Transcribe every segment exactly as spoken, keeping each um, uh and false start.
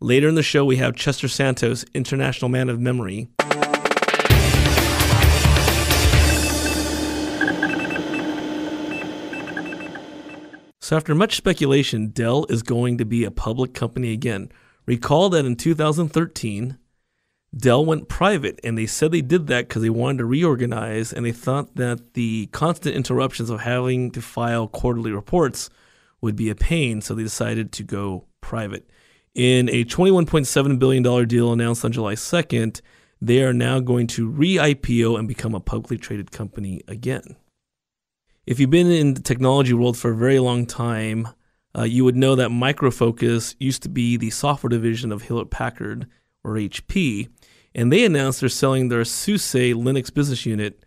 Later in the show, we have Chester Santos, International Man of Memory. So after much speculation, Dell is going to be a public company again. Recall that in two thousand thirteen, Dell went private, and they said they did that because they wanted to reorganize, and they thought that the constant interruptions of having to file quarterly reports would be a pain, so they decided to go private. In a twenty-one point seven billion dollars deal announced on July second, they are now going to re I P O and become a publicly traded company again. If you've been in the technology world for a very long time, uh, you would know that Micro Focus used to be the software division of Hewlett Packard, or H P, and they announced they're selling their SUSE Linux business unit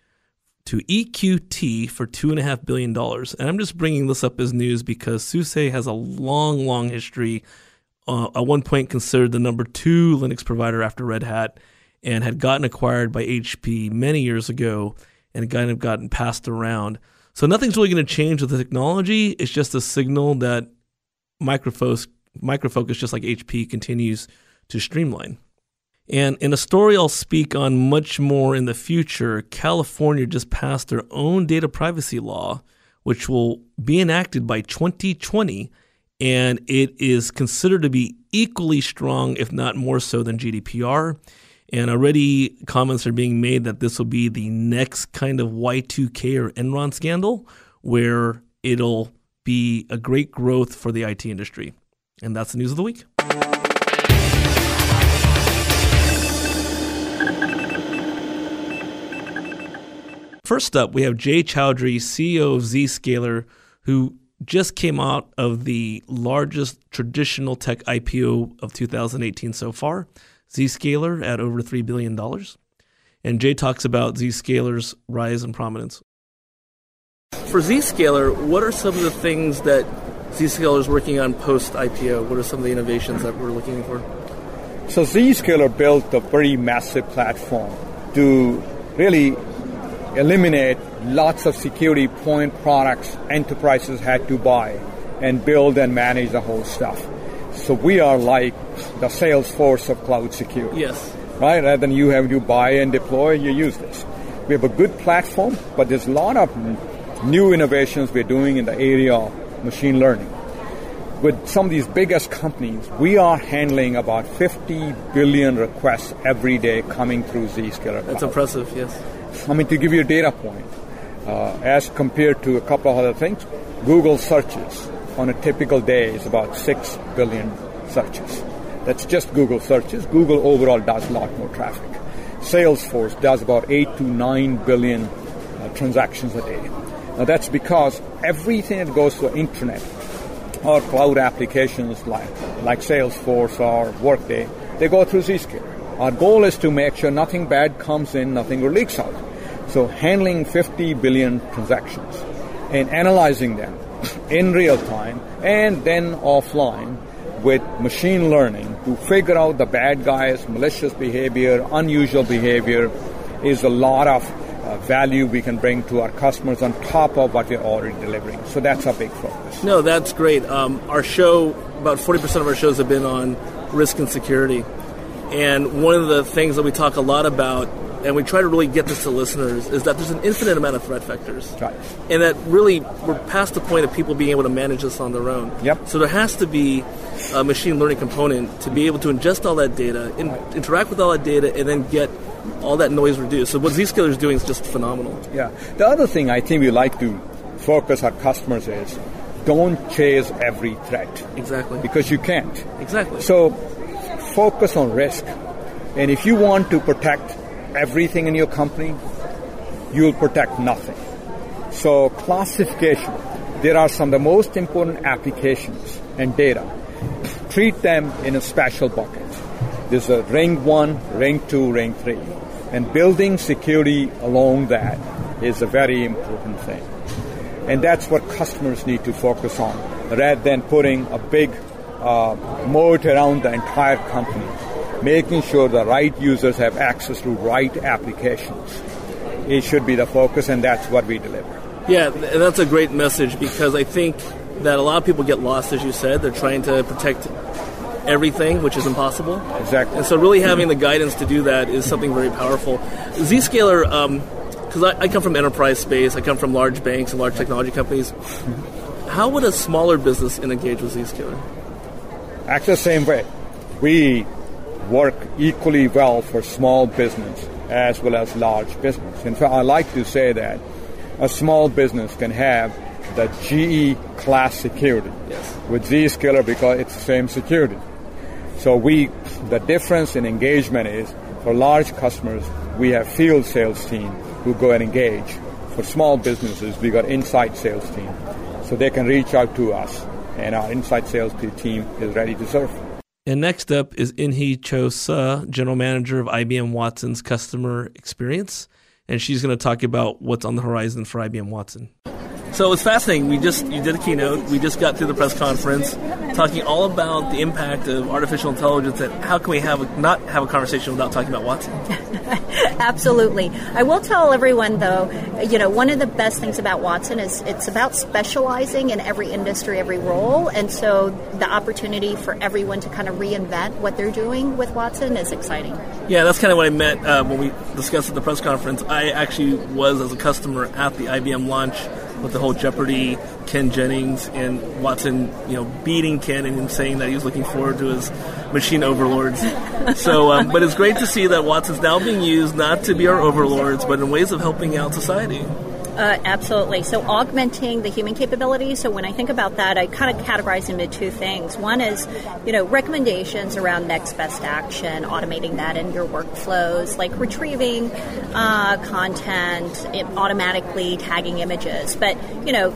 to E Q T for two point five billion dollars. And I'm just bringing this up as news because SUSE has a long, long history, uh, at one point considered the number two Linux provider after Red Hat, and had gotten acquired by H P many years ago and kind of gotten passed around. So nothing's really going to change with the technology. It's just a signal that Micro Focus, Micro Focus, just like H P, continues to streamline. And in a story I'll speak on much more in the future, California just passed their own data privacy law, which will be enacted by twenty twenty, and it is considered to be equally strong, if not more so, than G D P R. And already comments are being made that this will be the next kind of Y two K or Enron scandal, where it'll be a great growth for the I T industry. And that's the news of the week. First up, we have Jay Chaudhry, C E O of Zscaler, who just came out of the largest traditional tech I P O of two thousand eighteen so far, Zscaler at over three billion dollars. And Jay talks about Zscaler's rise in prominence. For Zscaler, what are some of the things that Zscaler is working on post I P O? What are some of the innovations that we're looking for? So Zscaler built a very massive platform to really eliminate lots of security point products enterprises had to buy and build and manage the whole stuff. So we are like the Salesforce of cloud security. Yes. Right? Rather than you have to buy and deploy, you use this. We have a good platform, but there's a lot of new innovations we're doing in the area of machine learning. With some of these biggest companies, we are handling about fifty billion requests every day coming through Zscaler. That's cloud. Impressive, yes. I mean, to give you a data point, uh, as compared to a couple of other things, Google searches on a typical day is about six billion searches. That's just Google searches. Google overall does a lot more traffic. Salesforce does about eight to nine billion uh, transactions a day. Now that's because everything that goes to the internet or cloud applications like, like Salesforce or Workday, they go through Zscaler. Our goal is to make sure nothing bad comes in, nothing leaks out. So handling fifty billion transactions and analyzing them in real time and then offline with machine learning to figure out the bad guys, malicious behavior, unusual behavior is a lot of uh, value we can bring to our customers on top of what we're already delivering. So that's our big focus. No, that's great. Um, our show, about forty percent of our shows have been on risk and security. And one of the things that we talk a lot about, and we try to really get this to listeners, is that there's an infinite amount of threat vectors. Right. And that really, we're past the point of people being able to manage this on their own. Yep. So there has to be a machine learning component to be able to ingest all that data, in, right. interact with all that data, and then get all that noise reduced. So what Zscaler is doing is just phenomenal. Yeah. The other thing I think we like to focus our customers is, don't chase every threat. Exactly. Because you can't. Exactly. So focus on risk. And if you want to protect everything in your company, you'll protect nothing. So classification, there are some of the most important applications and data. Treat them in a special bucket. There's a ring one, ring two, ring three. And building security along that is a very important thing. And that's what customers need to focus on, rather than putting a big uh, moat around the entire company, making sure the right users have access to right applications. It should be the focus, and that's what we deliver. Yeah, and that's a great message, because I think that a lot of people get lost, as you said. They're trying to protect everything, which is impossible. Exactly. And so really having the guidance to do that is something very powerful. Zscaler, um, because I, I come from enterprise space, I come from large banks and large technology companies. How would a smaller business engage with Zscaler? Act the same way. We work equally well for small business as well as large business. In fact, I like to say that a small business can have the G E class security yes. with Zscaler, because it's the same security. So we, the difference in engagement is, for large customers, we have field sales team who go and engage. For small businesses, we got inside sales team. So they can reach out to us, and our inside sales team is ready to serve. And next up is Inhi Cho Suh, General Manager of I B M Watson's Customer Experience, and she's going to talk about what's on the horizon for I B M Watson. So it's fascinating. We just you did a keynote. We just got through the press conference, talking all about the impact of artificial intelligence and how can we have a, not have a conversation without talking about Watson. Absolutely. I will tell everyone, though, you know, one of the best things about Watson is it's about specializing in every industry, every role, and so the opportunity for everyone to kind of reinvent what they're doing with Watson is exciting. Yeah, that's kind of what I meant uh, when we discussed at the press conference. I actually was, as a customer, at the I B M launch, with the whole Jeopardy, Ken Jennings, and Watson, you know, beating Ken and him saying that he was looking forward to his machine overlords. So, um, but it's great to see that Watson's now being used not to be our overlords, but in ways of helping out society. Uh, absolutely. So augmenting the human capability. So when I think about that, I kind of categorize them into two things. One is, you know, recommendations around next best action, automating that in your workflows, like retrieving uh, content, it automatically tagging images. But, you know,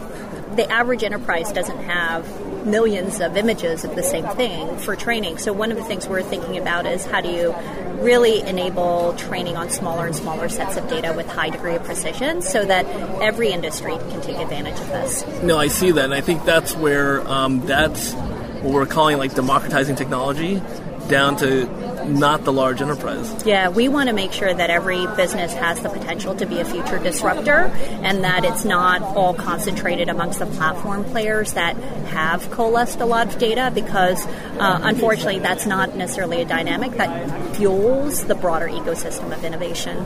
the average enterprise doesn't have millions of images of the same thing for training. So one of the things we're thinking about is how do you really enable training on smaller and smaller sets of data with high degree of precision so that every industry can take advantage of this. No, I see that. And I think that's where um, that's what we're calling like democratizing technology down to not the large enterprise. Yeah, we want to make sure that every business has the potential to be a future disruptor and that it's not all concentrated amongst the platform players that have coalesced a lot of data, because uh, unfortunately that's not necessarily a dynamic that fuels the broader ecosystem of innovation.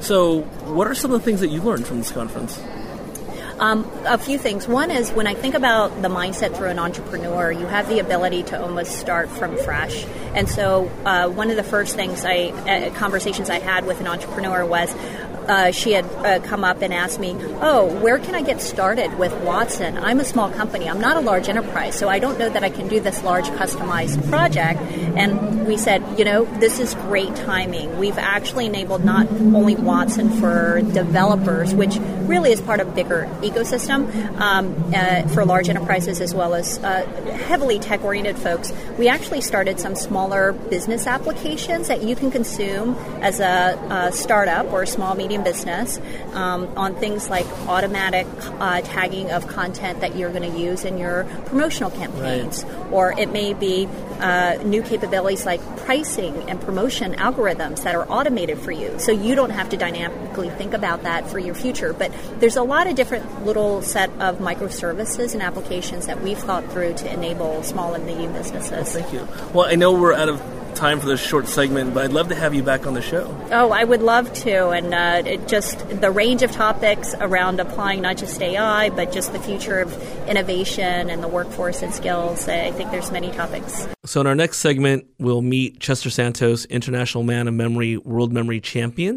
So what are some of the things that you learned from this conference? Um, a few things. One is when I think about the mindset through an entrepreneur, you have the ability to almost start from fresh. And so uh, one of the first things I, uh, conversations I had with an entrepreneur was, Uh, she had uh, come up and asked me, oh, where can I get started with Watson? I'm a small company. I'm not a large enterprise, so I don't know that I can do this large customized project. And we said, you know, this is great timing. We've actually enabled not only Watson for developers, which really is part of a bigger ecosystem um, uh, for large enterprises as well as uh, heavily tech-oriented folks. We actually started some smaller business applications that you can consume as a, a startup or a small, medium business um, on things like automatic uh, tagging of content that you're going to use in your promotional campaigns. Right. Or it may be uh, new capabilities like pricing and promotion algorithms that are automated for you. So you don't have to dynamically think about that for your future. But there's a lot of different little set of microservices and applications that we've thought through to enable small and medium businesses. Well, thank you. Well, I know we're out of time for this short segment, but I'd love to have you back on the show. Oh, I would love to. And uh, it just the range of topics around applying not just A I, but just the future of innovation and the workforce and skills. I think there's many topics. So in our next segment, we'll meet Chester Santos, International Man of Memory, World Memory Champion.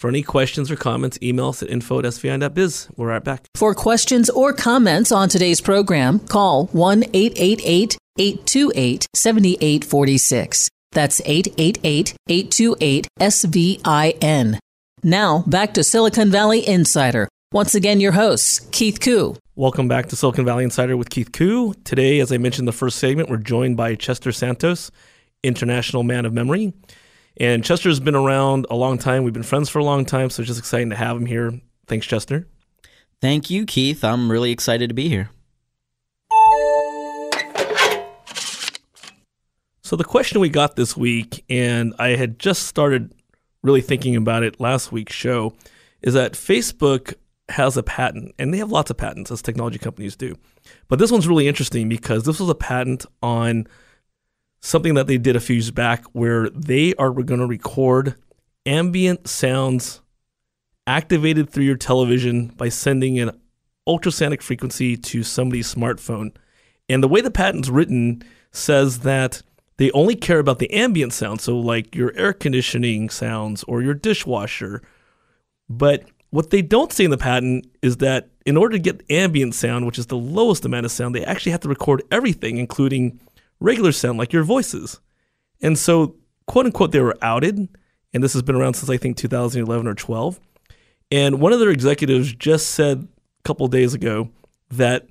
For any questions or comments, email us at info at s v i dot biz. We're right back. For questions or comments on today's program, call one eight eight eight, eight two eight, seven eight four six. That's eight eight eight, eight two eight, S V I N. Now, back to Silicon Valley Insider. Once again, your host, Keith Koo. Welcome back to Silicon Valley Insider with Keith Koo. Today, as I mentioned in the first segment, we're joined by Chester Santos, international man of memory. And Chester's been around a long time. We've been friends for a long time, so it's just exciting to have him here. Thanks, Chester. Thank you, Keith. I'm really excited to be here. So the question we got this week, and I had just started really thinking about it last week's show, is that Facebook has a patent, and they have lots of patents, as technology companies do. But this one's really interesting because this was a patent on something that they did a few years back where they are going to record ambient sounds activated through your television by sending an ultrasonic frequency to somebody's smartphone. And the way the patent's written says that they only care about the ambient sound, so like your air conditioning sounds or your dishwasher. But what they don't say in the patent is that in order to get ambient sound, which is the lowest amount of sound, they actually have to record everything, including regular sound like your voices. And so, quote unquote, they were outed. And this has been around since I think two thousand eleven or twelve. And one of their executives just said a couple of days ago that,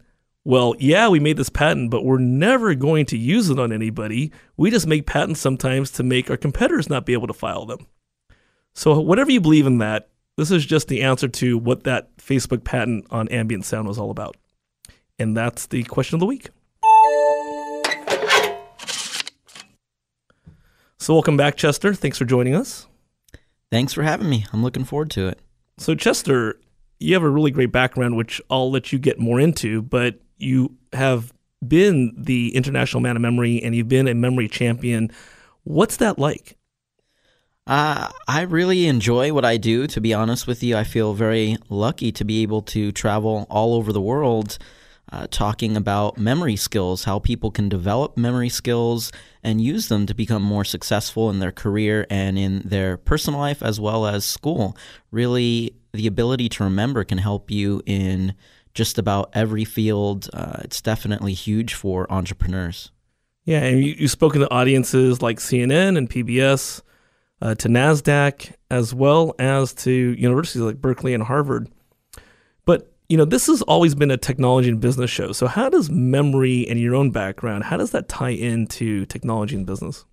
well, yeah, we made this patent, but we're never going to use it on anybody. We just make patents sometimes to make our competitors not be able to file them. So whatever you believe in that, this is just the answer to what that Facebook patent on ambient sound was all about. And that's the question of the week. So welcome back, Chester. Thanks for joining us. Thanks for having me. I'm looking forward to it. So Chester, you have a really great background, which I'll let you get more into, but you have been the international man of memory and you've been a memory champion. What's that like? Uh, I really enjoy what I do, to be honest with you. I feel very lucky to be able to travel all over the world uh, talking about memory skills, how people can develop memory skills and use them to become more successful in their career and in their personal life as well as school. Really, the ability to remember can help you in just about every field. Uh, it's definitely huge for entrepreneurs. Yeah, and you, you've spoken to audiences like C N N and P B S. Uh, to NASDAQ, as well as to universities like Berkeley and Harvard. But, you know, this has always been a technology and business show. So how does memory and your own background, how does that tie into technology and business?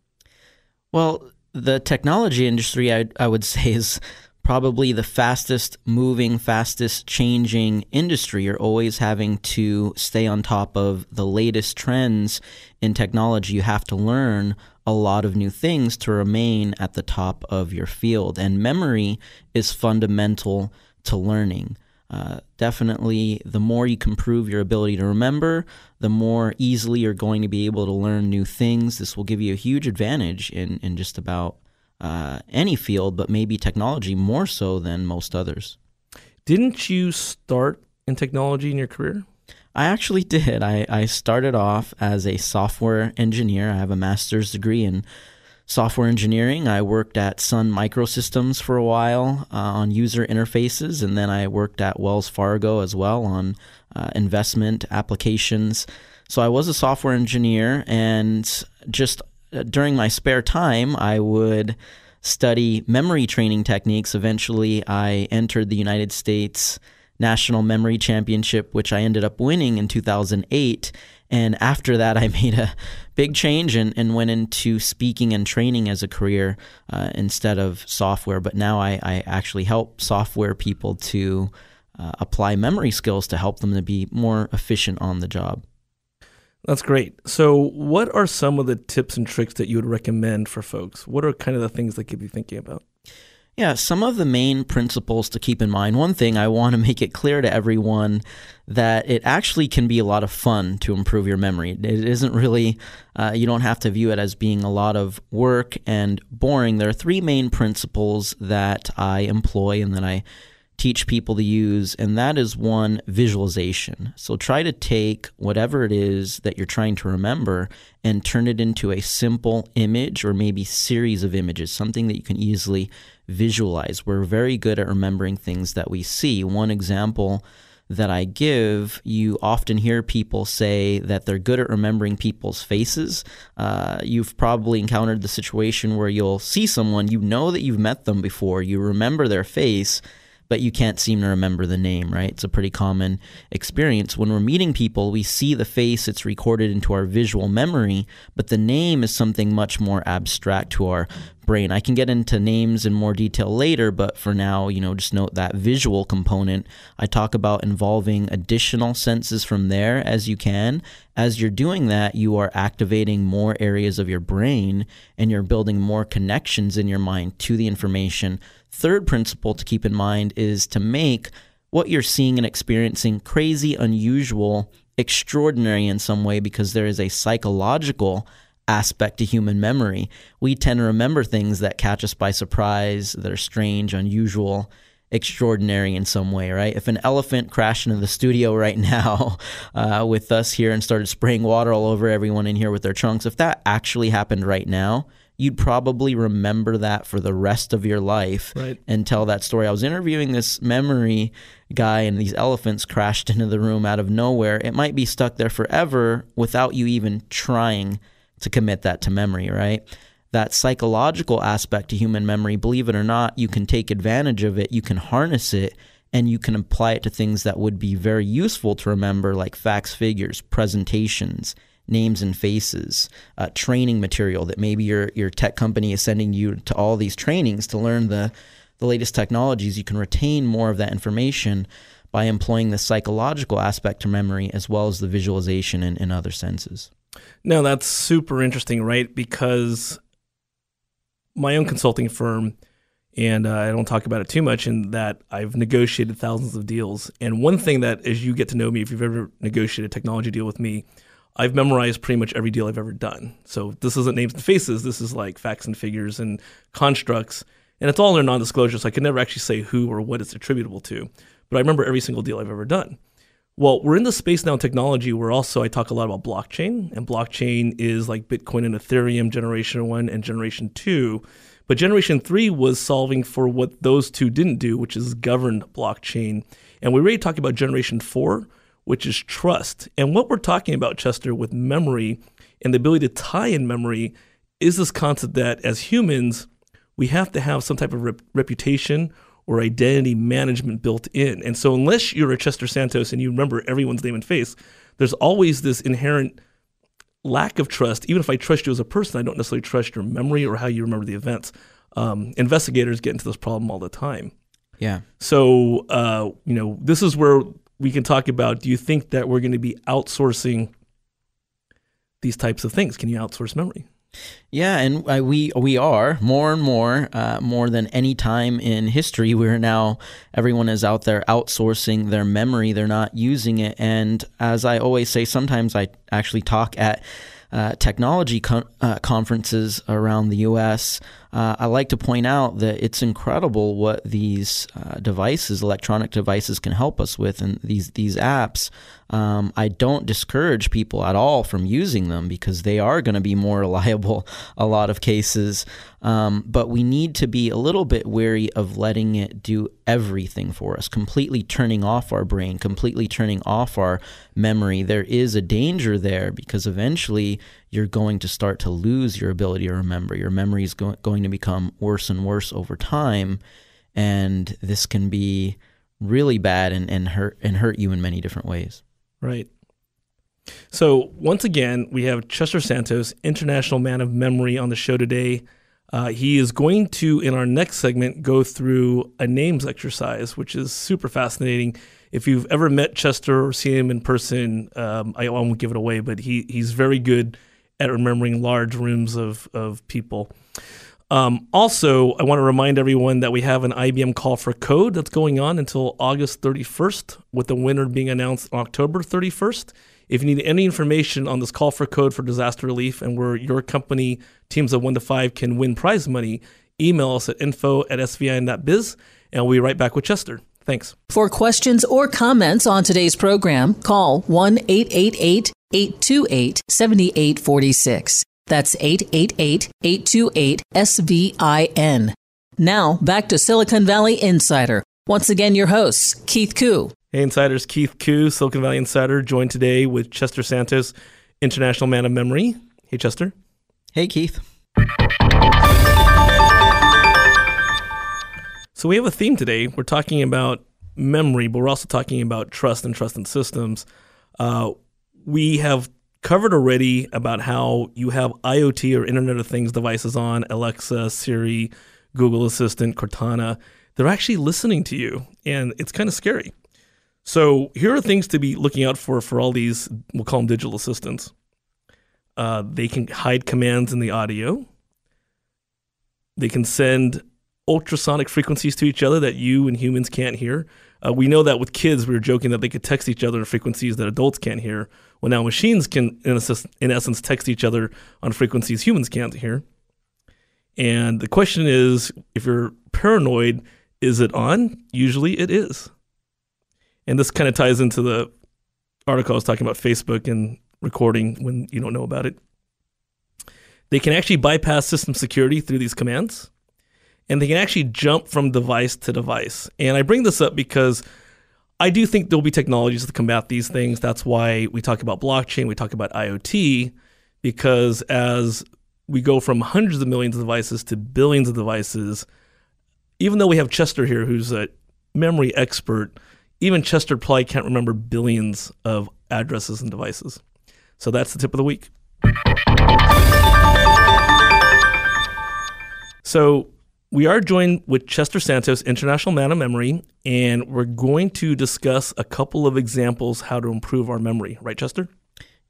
Well, the technology industry, I, I would say, is probably the fastest moving, fastest changing industry. You're always having to stay on top of the latest trends in technology. You have to learn a lot of new things to remain at the top of your field. And memory is fundamental to learning. Uh, definitely, the more you can improve your ability to remember, the more easily you're going to be able to learn new things. This will give you a huge advantage in, in just about uh, any field, but maybe technology more so than most others. Didn't you start in technology in your career? I actually did. I, I started off as a software engineer. I have a master's degree in software engineering. I worked at Sun Microsystems for a while uh, on user interfaces, and then I worked at Wells Fargo as well on uh, investment applications. So I was a software engineer, and just during my spare time, I would study memory training techniques. Eventually, I entered the United States National Memory Championship, which I ended up winning in two thousand eight. And after that, I made a big change and, and went into speaking and training as a career uh, instead of software. But now I, I actually help software people to uh, apply memory skills to help them to be more efficient on the job. That's great. So what are some of the tips and tricks that you would recommend for folks? What are kind of the things that they could be thinking about? Yeah, some of the main principles to keep in mind. One thing I want to make it clear to everyone that it actually can be a lot of fun to improve your memory. It isn't really, uh, you don't have to view it as being a lot of work and boring. There are three main principles that I employ and that I teach people to use, and that is one, visualization. So try to take whatever it is that you're trying to remember and turn it into a simple image or maybe series of images, something that you can easily visualize. We're very good at remembering things that we see. One example that I give, you often hear people say that they're good at remembering people's faces. Uh, you've probably encountered the situation where you'll see someone, you know that you've met them before, you remember their face, but you can't seem to remember the name, right? It's a pretty common experience. When we're meeting people, we see the face, it's recorded into our visual memory, but the name is something much more abstract to our brain. I can get into names in more detail later, but for now, you know, just note that visual component. I talk about involving additional senses from there as you can. As you're doing that, you are activating more areas of your brain and you're building more connections in your mind to the information. Third principle to keep in mind is to make what you're seeing and experiencing crazy, unusual, extraordinary in some way, because there is a psychological aspect to human memory. We tend to remember things that catch us by surprise, that are strange, unusual, extraordinary in some way, right? If an elephant crashed into the studio right now uh, with us here and started spraying water all over everyone in here with their trunks, if that actually happened right now, you'd probably remember that for the rest of your life, right? And tell that story. I was interviewing this memory guy and these elephants crashed into the room out of nowhere. It might be stuck there forever without you even trying to commit that to memory, right? That psychological aspect to human memory, believe it or not, you can take advantage of it, you can harness it, and you can apply it to things that would be very useful to remember, like facts, figures, presentations, names and faces, uh, training material that maybe your your tech company is sending you to all these trainings to learn the, the latest technologies. You can retain more of that information by employing the psychological aspect to memory as well as the visualization and, and other senses. No, that's super interesting, right? Because my own consulting firm, and uh, I don't talk about it too much in that I've negotiated thousands of deals. And one thing that as you get to know me, if you've ever negotiated a technology deal with me, I've memorized pretty much every deal I've ever done. So this isn't names and faces. This is like facts and figures and constructs. And it's all in non-disclosure, so I can never actually say who or what it's attributable to. But I remember every single deal I've ever done. Well, we're in the space now in technology where also I talk a lot about blockchain. And blockchain is like Bitcoin and Ethereum, generation one and generation two. But generation three was solving for what those two didn't do, which is governed blockchain. And we already talked about generation four, which is trust. And what we're talking about, Chester, with memory and the ability to tie in memory is this concept that as humans, we have to have some type of rep- reputation or identity management built in. And so unless you're a Chester Santos and you remember everyone's name and face, there's always this inherent lack of trust. Even if I trust you as a person, I don't necessarily trust your memory or how you remember the events. Um, investigators get into this problem all the time. Yeah. So, uh, you know, this is where we can talk about, do you think that we're going to be outsourcing these types of things? Can you outsource memory? Yeah, and uh, we we are more and more, uh, more than any time in history, we're now, everyone is out there outsourcing their memory. They're not using it. And as I always say, sometimes I actually talk at Uh, technology con- uh, conferences around the U S, uh, I like to point out that it's incredible what these uh, devices, electronic devices, can help us with, and these these apps. Um, I don't discourage people at all from using them because they are going to be more reliable a lot of cases, um, but we need to be a little bit wary of letting it do everything for us, completely turning off our brain, completely turning off our memory. There is a danger there because eventually you're going to start to lose your ability to remember. Your memory is go- going to become worse and worse over time, and this can be really bad and, and hurt and hurt you in many different ways. Right. So once again, we have Chester Santos, International Man of Memory, on the show today. Uh, he is going to, in our next segment, go through a names exercise, which is super fascinating. If you've ever met Chester or seen him in person, um, I won't give it away, but he he's very good at remembering large rooms of, of people. Um, also, I want to remind everyone that we have an I B M call for code that's going on until August thirty-first, with the winner being announced on October thirty-first. If you need any information on this call for code for disaster relief and where your company, teams of one to five, can win prize money, email us at info at s v i n dot biz, and we'll be right back with Chester. Thanks. For questions or comments on today's program, call one eight eight eight, eight two eight, seven eight four six. That's eight eight eight, eight two eight, S V I N. Now, back to Silicon Valley Insider. Once again, your hosts, Keith Koo. Hey, Insiders, Keith Koo, Silicon Valley Insider, joined today with Chester Santos, International Man of Memory. Hey, Chester. Hey, Keith. So we have a theme today. We're talking about memory, but we're also talking about trust and trust in systems. Uh, we have covered already about how you have IoT or Internet of Things devices on, Alexa, Siri, Google Assistant, Cortana. They're actually listening to you, and it's kind of scary. So here are things to be looking out for for all these, we'll call them digital assistants. Uh, they can hide commands in the audio. They can send ultrasonic frequencies to each other that you and humans can't hear. Uh, we know that with kids, we were joking that they could text each other in frequencies that adults can't hear. Well, now machines can, in, assist, in essence, text each other on frequencies humans can't hear. And the question is, if you're paranoid, is it on? Usually it is. And this kind of ties into the article I was talking about Facebook and recording when you don't know about it. They can actually bypass system security through these commands, and they can actually jump from device to device. And I bring this up because I do think there'll be technologies to combat these things. That's why we talk about blockchain, we talk about IoT, because as we go from hundreds of millions of devices to billions of devices, even though we have Chester here who's a memory expert, even Chester probably can't remember billions of addresses and devices. So that's the tip of the week. So we are joined with Chester Santos, International Man of Memory, and we're going to discuss a couple of examples how to improve our memory. Right, Chester?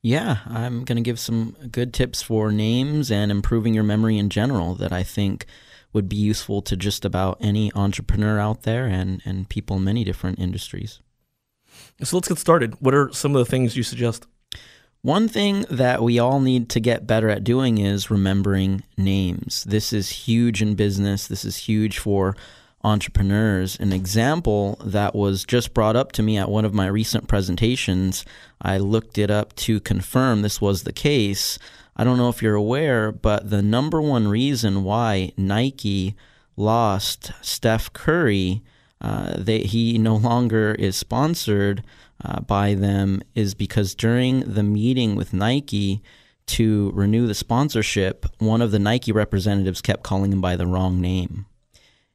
Yeah, I'm going to give some good tips for names and improving your memory in general that I think would be useful to just about any entrepreneur out there and, and people in many different industries. So let's get started. What are some of the things you suggest? One thing that we all need to get better at doing is remembering names. This is huge in business. This is huge for entrepreneurs. An example that was just brought up to me at one of my recent presentations, I looked it up to confirm this was the case. I don't know if you're aware, but the number one reason why Nike lost Steph Curry, uh, they, he no longer is sponsored uh, by them, is because during the meeting with Nike to renew the sponsorship, one of the Nike representatives kept calling him by the wrong name.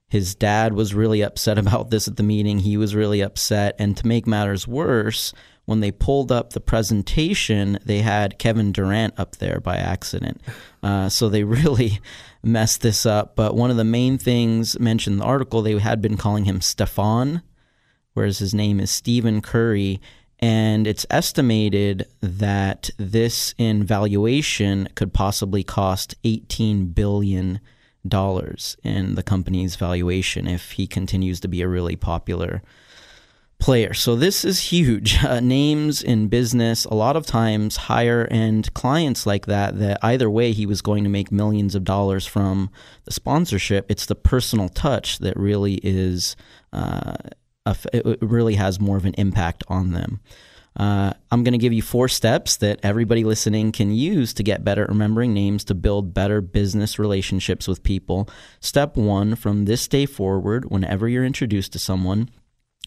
His dad was really upset about this at the meeting. He was really upset. And to make matters worse, when they pulled up the presentation, they had Kevin Durant up there by accident. Uh, so they really messed this up. But one of the main things mentioned in the article, they had been calling him Stefan, whereas his name is Stephen Curry. And it's estimated that this in valuation could possibly cost eighteen billion dollars. dollars in the company's valuation if he continues to be a really popular player. So this is huge. Uh, names in business, a lot of times higher end clients like that, that either way he was going to make millions of dollars from the sponsorship. It's the personal touch that really is, uh, a, it really has more of an impact on them. Uh, I'm going to give you four steps that everybody listening can use to get better at remembering names, to build better business relationships with people. Step one, from this day forward, whenever you're introduced to someone,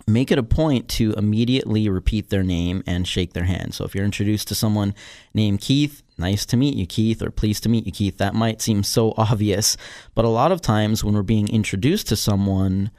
make it a point to immediately repeat their name and shake their hand. So if you're introduced to someone named Keith, nice to meet you, Keith, or pleased to meet you, Keith. That might seem so obvious, but a lot of times when we're being introduced to someone,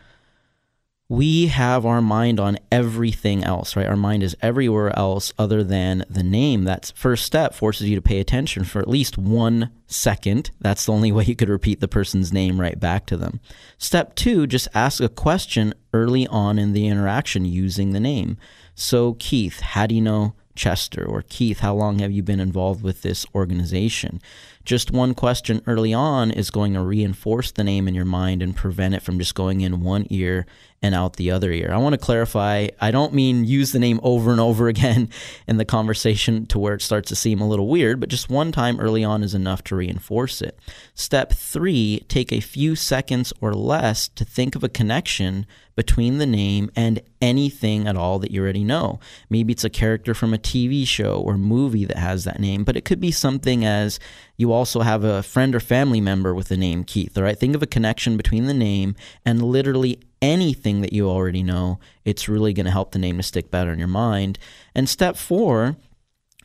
we have our mind on everything else, right? Our mind is everywhere else other than the name. That first step forces you to pay attention for at least one second. That's the only way you could repeat the person's name right back to them. Step two, just ask a question early on in the interaction using the name. So, Keith, how do you know Chester? Or, Keith, how long have you been involved with this organization? Just one question early on is going to reinforce the name in your mind and prevent it from just going in one ear and out the other ear. I want to clarify, I don't mean use the name over and over again in the conversation to where it starts to seem a little weird, but just one time early on is enough to reinforce it. Step three, take a few seconds or less to think of a connection between the name and anything at all that you already know. Maybe it's a character from a T V show or movie that has that name, but it could be something as you also have a friend or family member with the name Keith, all right? Think of a connection between the name and literally anything that you already know. It's really going to help the name to stick better in your mind. And step four,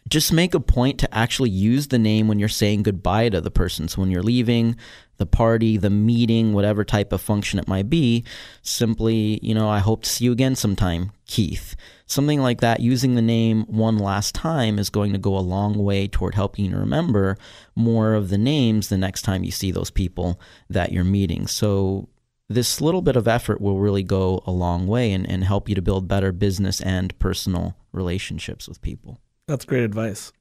just make a point to actually use the name when you're saying goodbye to the person. So when you're leaving the party, the meeting, whatever type of function it might be, simply, you know, I hope to see you again sometime, Keith. Something like that, using the name one last time is going to go a long way toward helping you remember more of the names the next time you see those people that you're meeting. So this little bit of effort will really go a long way and, and help you to build better business and personal relationships with people. That's great advice.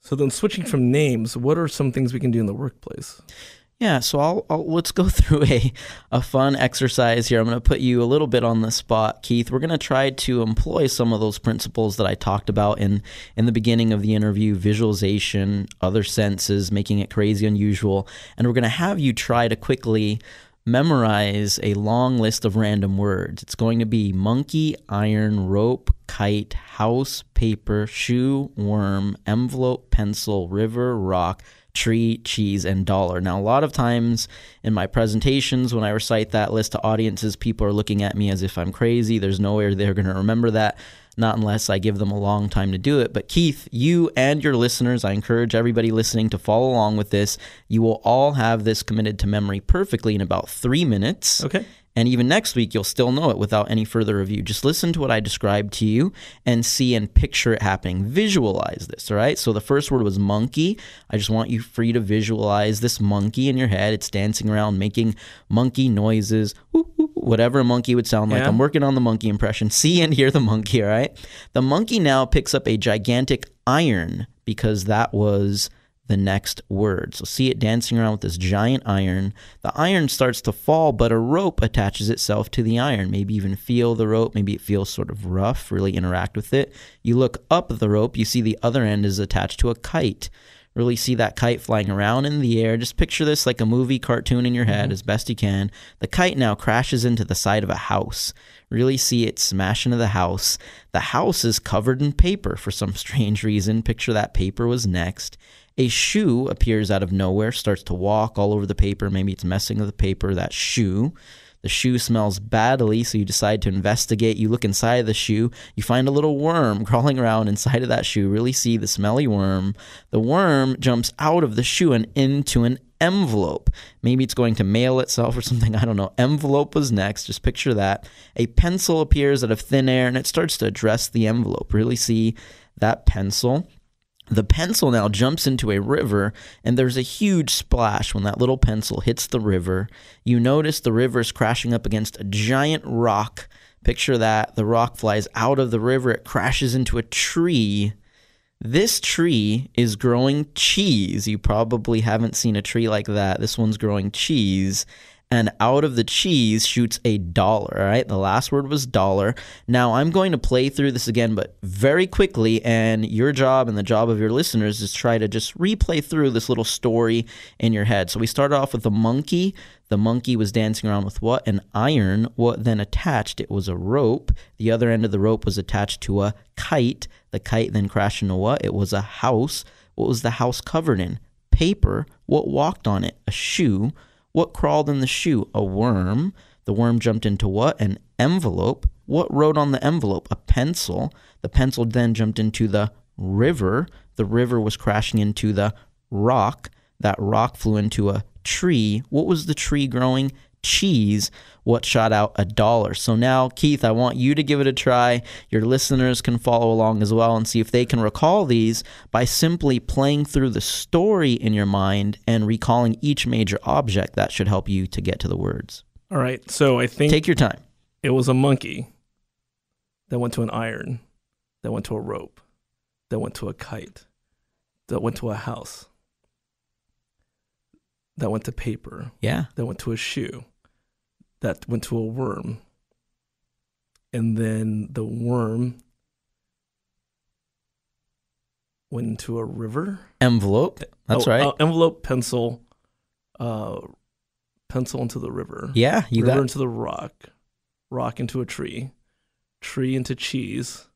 So then switching from names, what are some things we can do in the workplace? Yeah, so I'll, I'll, let's go through a, a fun exercise here. I'm going to put you a little bit on the spot, Keith. We're going to try to employ some of those principles that I talked about in, in the beginning of the interview, visualization, other senses, making it crazy unusual. And we're going to have you try to quickly memorize a long list of random words. It's going to be monkey, iron, rope, kite, house, paper, shoe, worm, envelope, pencil, river, rock, tree, cheese, and dollar. Now, a lot of times in my presentations, when I recite that list to audiences, people are looking at me as if I'm crazy. There's no way they're going to remember that, not unless I give them a long time to do it. But Keith, you and your listeners, I encourage everybody listening to follow along with this. You will all have this committed to memory perfectly in about three minutes. Okay. And even next week, you'll still know it without any further review. Just listen to what I described to you and see and picture it happening. Visualize this, all right? So the first word was monkey. I just want you free to visualize this monkey in your head. It's dancing around, making monkey noises, woo, woo, whatever a monkey would sound like. Yeah. I'm working on the monkey impression. See and hear the monkey, all right? The monkey now picks up a gigantic iron because that was the next word. So see it dancing around with this giant iron. The iron starts to fall, but a rope attaches itself to the iron. Maybe even feel the rope. Maybe it feels sort of rough, really interact with it. You look up the rope, you see the other end is attached to a kite. Really see that kite flying around in the air. Just picture this like a movie cartoon in your head mm-hmm. as best you can. The kite now crashes into the side of a house. Really see it smash into the house. The house is covered in paper for some strange reason. Picture that paper was next. A shoe appears out of nowhere, starts to walk all over the paper. Maybe it's messing with the paper, that shoe. The shoe smells badly, so you decide to investigate. You look inside of the shoe. You find a little worm crawling around inside of that shoe. Really see the smelly worm. The worm jumps out of the shoe and into an envelope. Maybe it's going to mail itself or something. I don't know. Envelope was next. Just picture that. A pencil appears out of thin air, and it starts to address the envelope. Really see that pencil. The pencil now jumps into a river, and there's a huge splash when that little pencil hits the river. You notice the river's crashing up against a giant rock. Picture that. The rock flies out of the river. It crashes into a tree. This tree is growing cheese. You probably haven't seen a tree like that. This one's growing cheese. And out of the cheese shoots a dollar, all right? The last word was dollar. Now, I'm going to play through this again, but very quickly, and your job and the job of your listeners is try to just replay through this little story in your head. So we started off with the monkey. The monkey was dancing around with what? An iron. What then attached? It was a rope. The other end of the rope was attached to a kite. The kite then crashed into what? It was a house. What was the house covered in? Paper. What walked on it? A shoe. What crawled in the shoe? A worm. The worm jumped into what? An envelope. What wrote on the envelope? A pencil. The pencil then jumped into the river. The river was crashing into the rock. That rock flew into a tree. What was the tree growing? Cheese. What shot out? A dollar. So now, Keith, I want you to give it a try. Your listeners can follow along as well and see if they can recall these by simply playing through the story in your mind and recalling each major object. That should help you to get to the words. All right. So I think... Take your time. It was a monkey that went to an iron, that went to a rope, that went to a kite, that went to a house, that went to paper. Yeah. That went to a shoe. That went to a worm, and then the worm went into a river. Envelope. That's oh, right. Uh, envelope, pencil, uh, pencil into the river. Yeah, you river got it. Into the rock, rock into a tree, tree into cheese.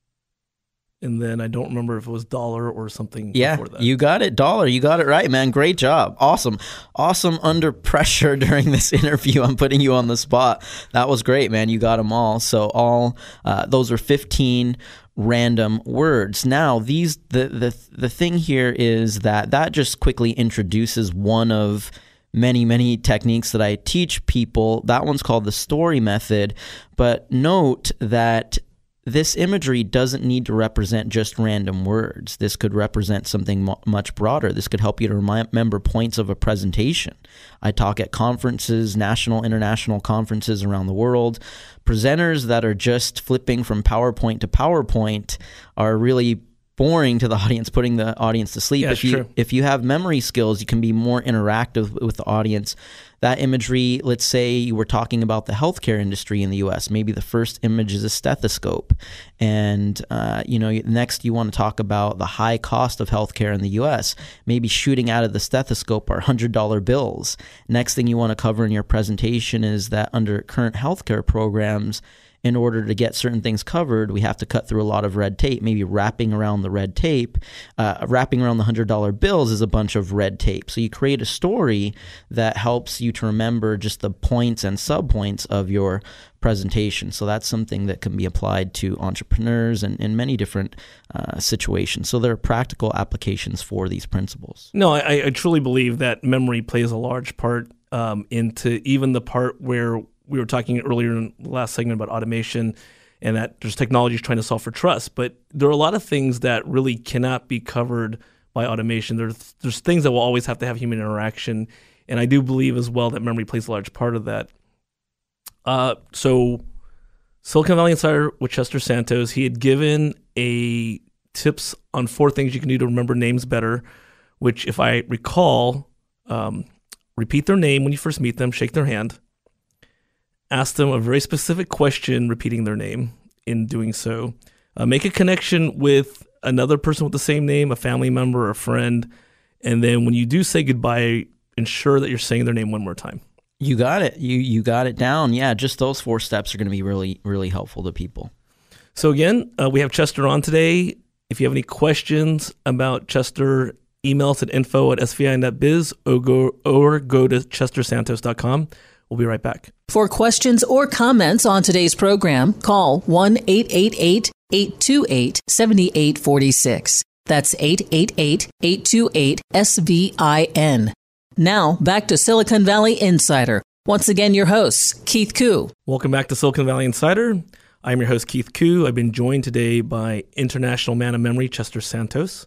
And then I don't remember if it was dollar or something yeah, before that. You got it, dollar. You got it right, man. Great job. Awesome. Awesome under pressure during this interview. I'm putting you on the spot. That was great, man. You got them all. So all uh, those are fifteen random words. Now, these the the the thing here is that that just quickly introduces one of many, many techniques that I teach people. That one's called the story method. But note that this imagery doesn't need to represent just random words. This could represent something much broader. This could help you to remember points of a presentation. I talk at conferences, national, international conferences around the world. Presenters that are just flipping from PowerPoint to PowerPoint are really boring to the audience, putting the audience to sleep. Yeah, if you true. if you have memory skills, you can be more interactive with the audience. That imagery, let's say you were talking about the healthcare industry in the U S, maybe the first image is a stethoscope, and uh, you know, next you want to talk about the high cost of healthcare in the U S. Maybe shooting out of the stethoscope are one hundred dollar bills. Next thing you want to cover in your presentation is that under current healthcare programs, in order to get certain things covered, we have to cut through a lot of red tape. Maybe wrapping around the red tape, uh, wrapping around the one hundred dollar bills is a bunch of red tape. So you create a story that helps you to remember just the points and subpoints of your presentation. So that's something that can be applied to entrepreneurs and in many different uh, situations. So there are practical applications for these principles. No, I, I truly believe that memory plays a large part um, into even the part where we were talking earlier in the last segment about automation and that there's technologies trying to solve for trust. But there are a lot of things that really cannot be covered by automation. There's, there's things that will always have to have human interaction. And I do believe as well that memory plays a large part of that. Uh, so Silicon Valley Insider with Chester Santos, he had given a tips on four things you can do to remember names better, which if I recall, um, repeat their name when you first meet them, shake their hand, ask them a very specific question, repeating their name in doing so. Uh, make a connection with another person with the same name, a family member or a friend. And then when you do say goodbye, ensure that you're saying their name one more time. You got it. You you got it down. Yeah, just those four steps are going to be really, really helpful to people. So again, uh, we have Chester on today. If you have any questions about Chester, email us at info at s v i dot biz or go, or go to chester santos dot com. We'll be right back. For questions or comments on today's program, call one eight eight eight, eight two eight, seven eight four six. That's eight eight eight, eight two eight, S V I N. Now, back to Silicon Valley Insider. Once again, your host, Keith Koo. Welcome back to Silicon Valley Insider. I'm your host, Keith Koo. I've been joined today by International Man of Memory, Chester Santos.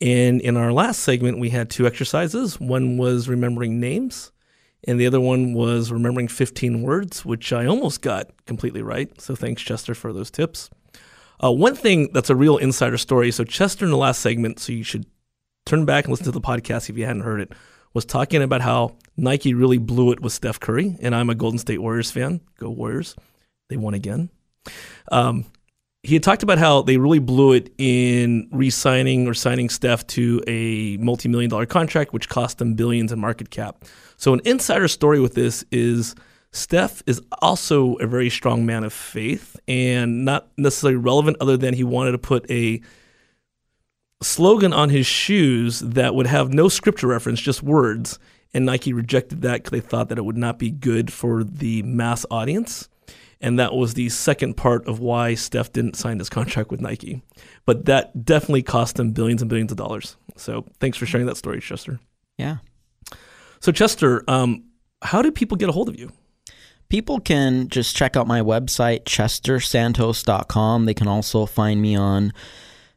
And in our last segment, we had two exercises. One was remembering names, and the other one was remembering fifteen words, which I almost got completely right. So thanks, Chester, for those tips. Uh, one thing that's a real insider story. So Chester in the last segment, so you should turn back and listen to the podcast if you hadn't heard it, was talking about how Nike really blew it with Steph Curry. And I'm a Golden State Warriors fan. Go Warriors. They won again. Um, he had talked about how they really blew it in re-signing or signing Steph to a multi-million dollar contract, which cost them billions in market cap. So an insider story with this is Steph is also a very strong man of faith and not necessarily relevant other than he wanted to put a slogan on his shoes that would have no scripture reference, just words. And Nike rejected that because they thought that it would not be good for the mass audience. And that was the second part of why Steph didn't sign his contract with Nike. But that definitely cost him billions and billions of dollars. So thanks for sharing that story, Chester. Yeah. So, Chester, um, how do people get a hold of you? People can just check out my website, chester santos dot com. They can also find me on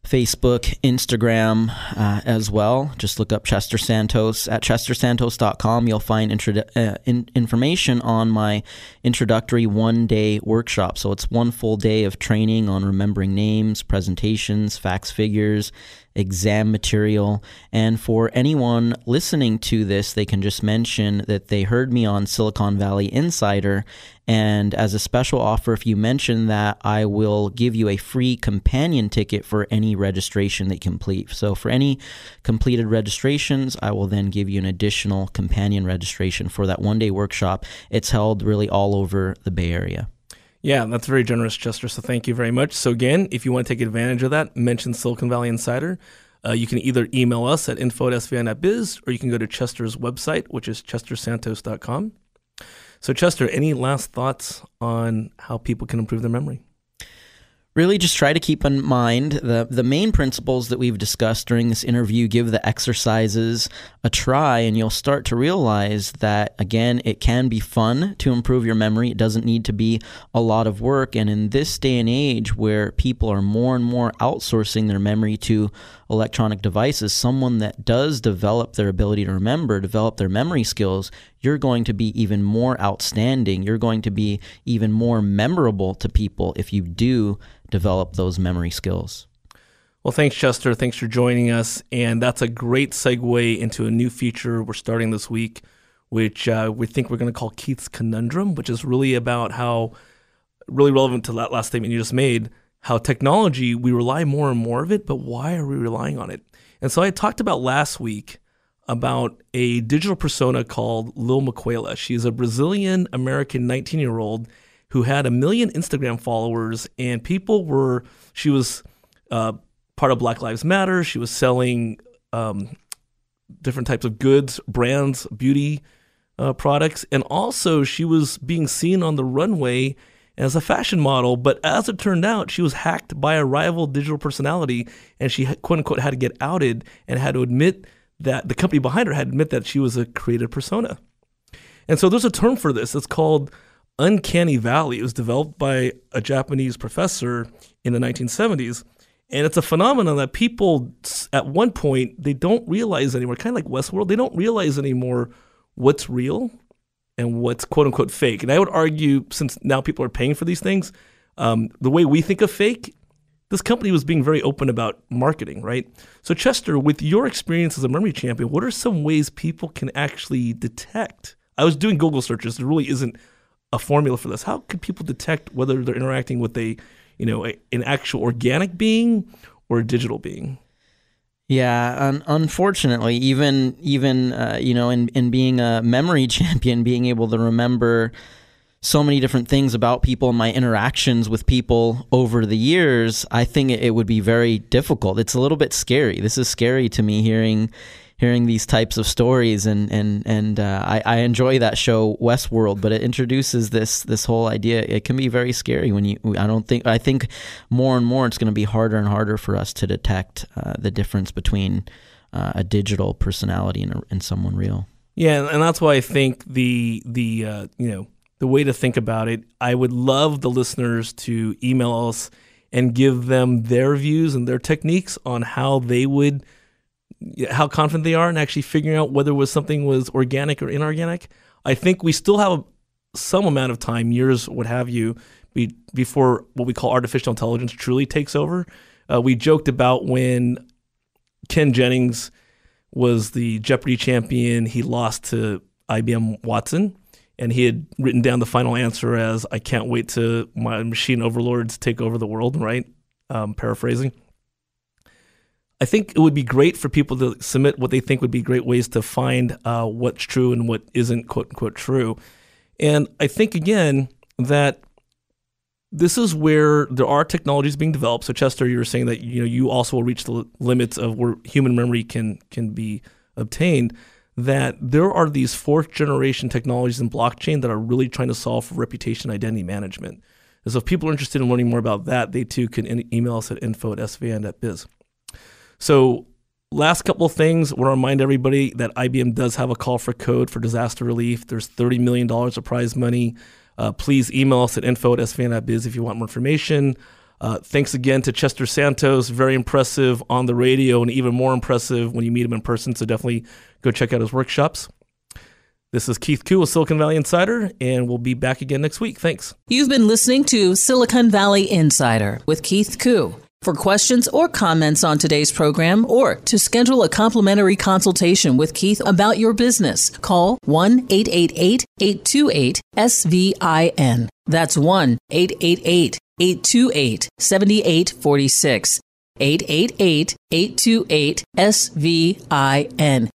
Facebook, Instagram uh, as well. Just look up Chester Santos. At chester santos dot com, you'll find intro- uh, in- information on my introductory one-day workshop. So it's one full day of training on remembering names, presentations, facts, figures, exam material. And for anyone listening to this, they can just mention that they heard me on Silicon Valley Insider. And as a special offer, if you mention that, I will give you a free companion ticket for any registration that you complete. So for any completed registrations, I will then give you an additional companion registration for that one-day workshop. It's held really all over the Bay Area. Yeah, that's very generous, Chester, so thank you very much. So again, if you want to take advantage of that, mention Silicon Valley Insider. Uh, you can either email us at info at s v n dot biz or you can go to Chester's website, which is chester santos dot com. So Chester, any last thoughts on how people can improve their memory? really just try to keep in mind the, the main principles that we've discussed during this interview. Give the exercises a try, and you'll start to realize that, again, it can be fun to improve your memory. It doesn't need to be a lot of work. And in this day and age where people are more and more outsourcing their memory to electronic devices, someone that does develop their ability to remember, develop their memory skills, you're going to be even more outstanding. You're going to be even more memorable to people if you do develop those memory skills. Well, thanks, Chester. Thanks for joining us. And that's a great segue into a new feature we're starting this week, which uh, we think we're going to call Keith's Conundrum, which is really about how, really relevant to that last statement you just made, how technology, we rely more and more of it, but why are we relying on it? And so I talked about last week about a digital persona called Lil Miquela. She's a Brazilian-American nineteen-year-old who had a million Instagram followers, and people were, she was uh, part of Black Lives Matter. She was selling um, different types of goods, brands, beauty uh, products, and also she was being seen on the runway as a fashion model, but as it turned out, she was hacked by a rival digital personality, and she, quote-unquote, had to get outed and had to admit that the company behind her had to admit that she was a creative persona. And so there's a term for this. It's called Uncanny Valley. It was developed by a Japanese professor in the nineteen seventies, and it's a phenomenon that people, at one point, they don't realize anymore, kind of like Westworld, they don't realize anymore what's real and what's quote-unquote fake. And I would argue, since now people are paying for these things, um, the way we think of fake, this company was being very open about marketing, right? So Chester, with your experience as a memory champion, what are some ways people can actually detect? I was doing Google searches. There really isn't a formula for this. How could people detect whether they're interacting with a, you know, a, an actual organic being or a digital being? Yeah, un- unfortunately, even even uh, you know, in, in being a memory champion, being able to remember so many different things about people and my interactions with people over the years, I think it would be very difficult. It's a little bit scary. This is scary to me, hearing hearing these types of stories, and and and uh, I, I enjoy that show Westworld, but it introduces this this whole idea. It can be very scary when you. I don't think I think more and more it's going to be harder and harder for us to detect uh, the difference between uh, a digital personality and, a, and someone real. Yeah, and that's why I think the the uh, you know the way to think about it. I would love the listeners to email us and give them their views and their techniques on how they would. How confident they are in actually figuring out whether was something was organic or inorganic. I think we still have a, some amount of time, years, what have you, be, before what we call artificial intelligence truly takes over. Uh, we joked about when Ken Jennings was the Jeopardy champion. He lost to I B M Watson, and he had written down the final answer as, "I can't wait to my machine overlords take over the world," right? Um, paraphrasing. I think it would be great for people to submit what they think would be great ways to find uh, what's true and what isn't, quote unquote, true. And I think, again, that this is where there are technologies being developed. So, Chester, you were saying that, you know, you also will reach the limits of where human memory can can be obtained, that there are these fourth-generation technologies in blockchain that are really trying to solve for reputation identity management. And so if people are interested in learning more about that, they, too, can email us at info at s v n dot biz. So last couple of things, I want to remind everybody that I B M does have a call for code for disaster relief. There's thirty million dollars of prize money. Uh, please email us at info at s v n dot biz if you want more information. Uh, thanks again to Chester Santos. Very impressive on the radio and even more impressive when you meet him in person. So definitely go check out his workshops. This is Keith Koo with Silicon Valley Insider, and we'll be back again next week. Thanks. You've been listening to Silicon Valley Insider with Keith Koo. For questions or comments on today's program, or to schedule a complimentary consultation with Keith about your business, call one eight eight eight eight two eight S V I N. That's one eight eight eight eight two eight seven eight four six. eight eight eight eight two eight S V I N.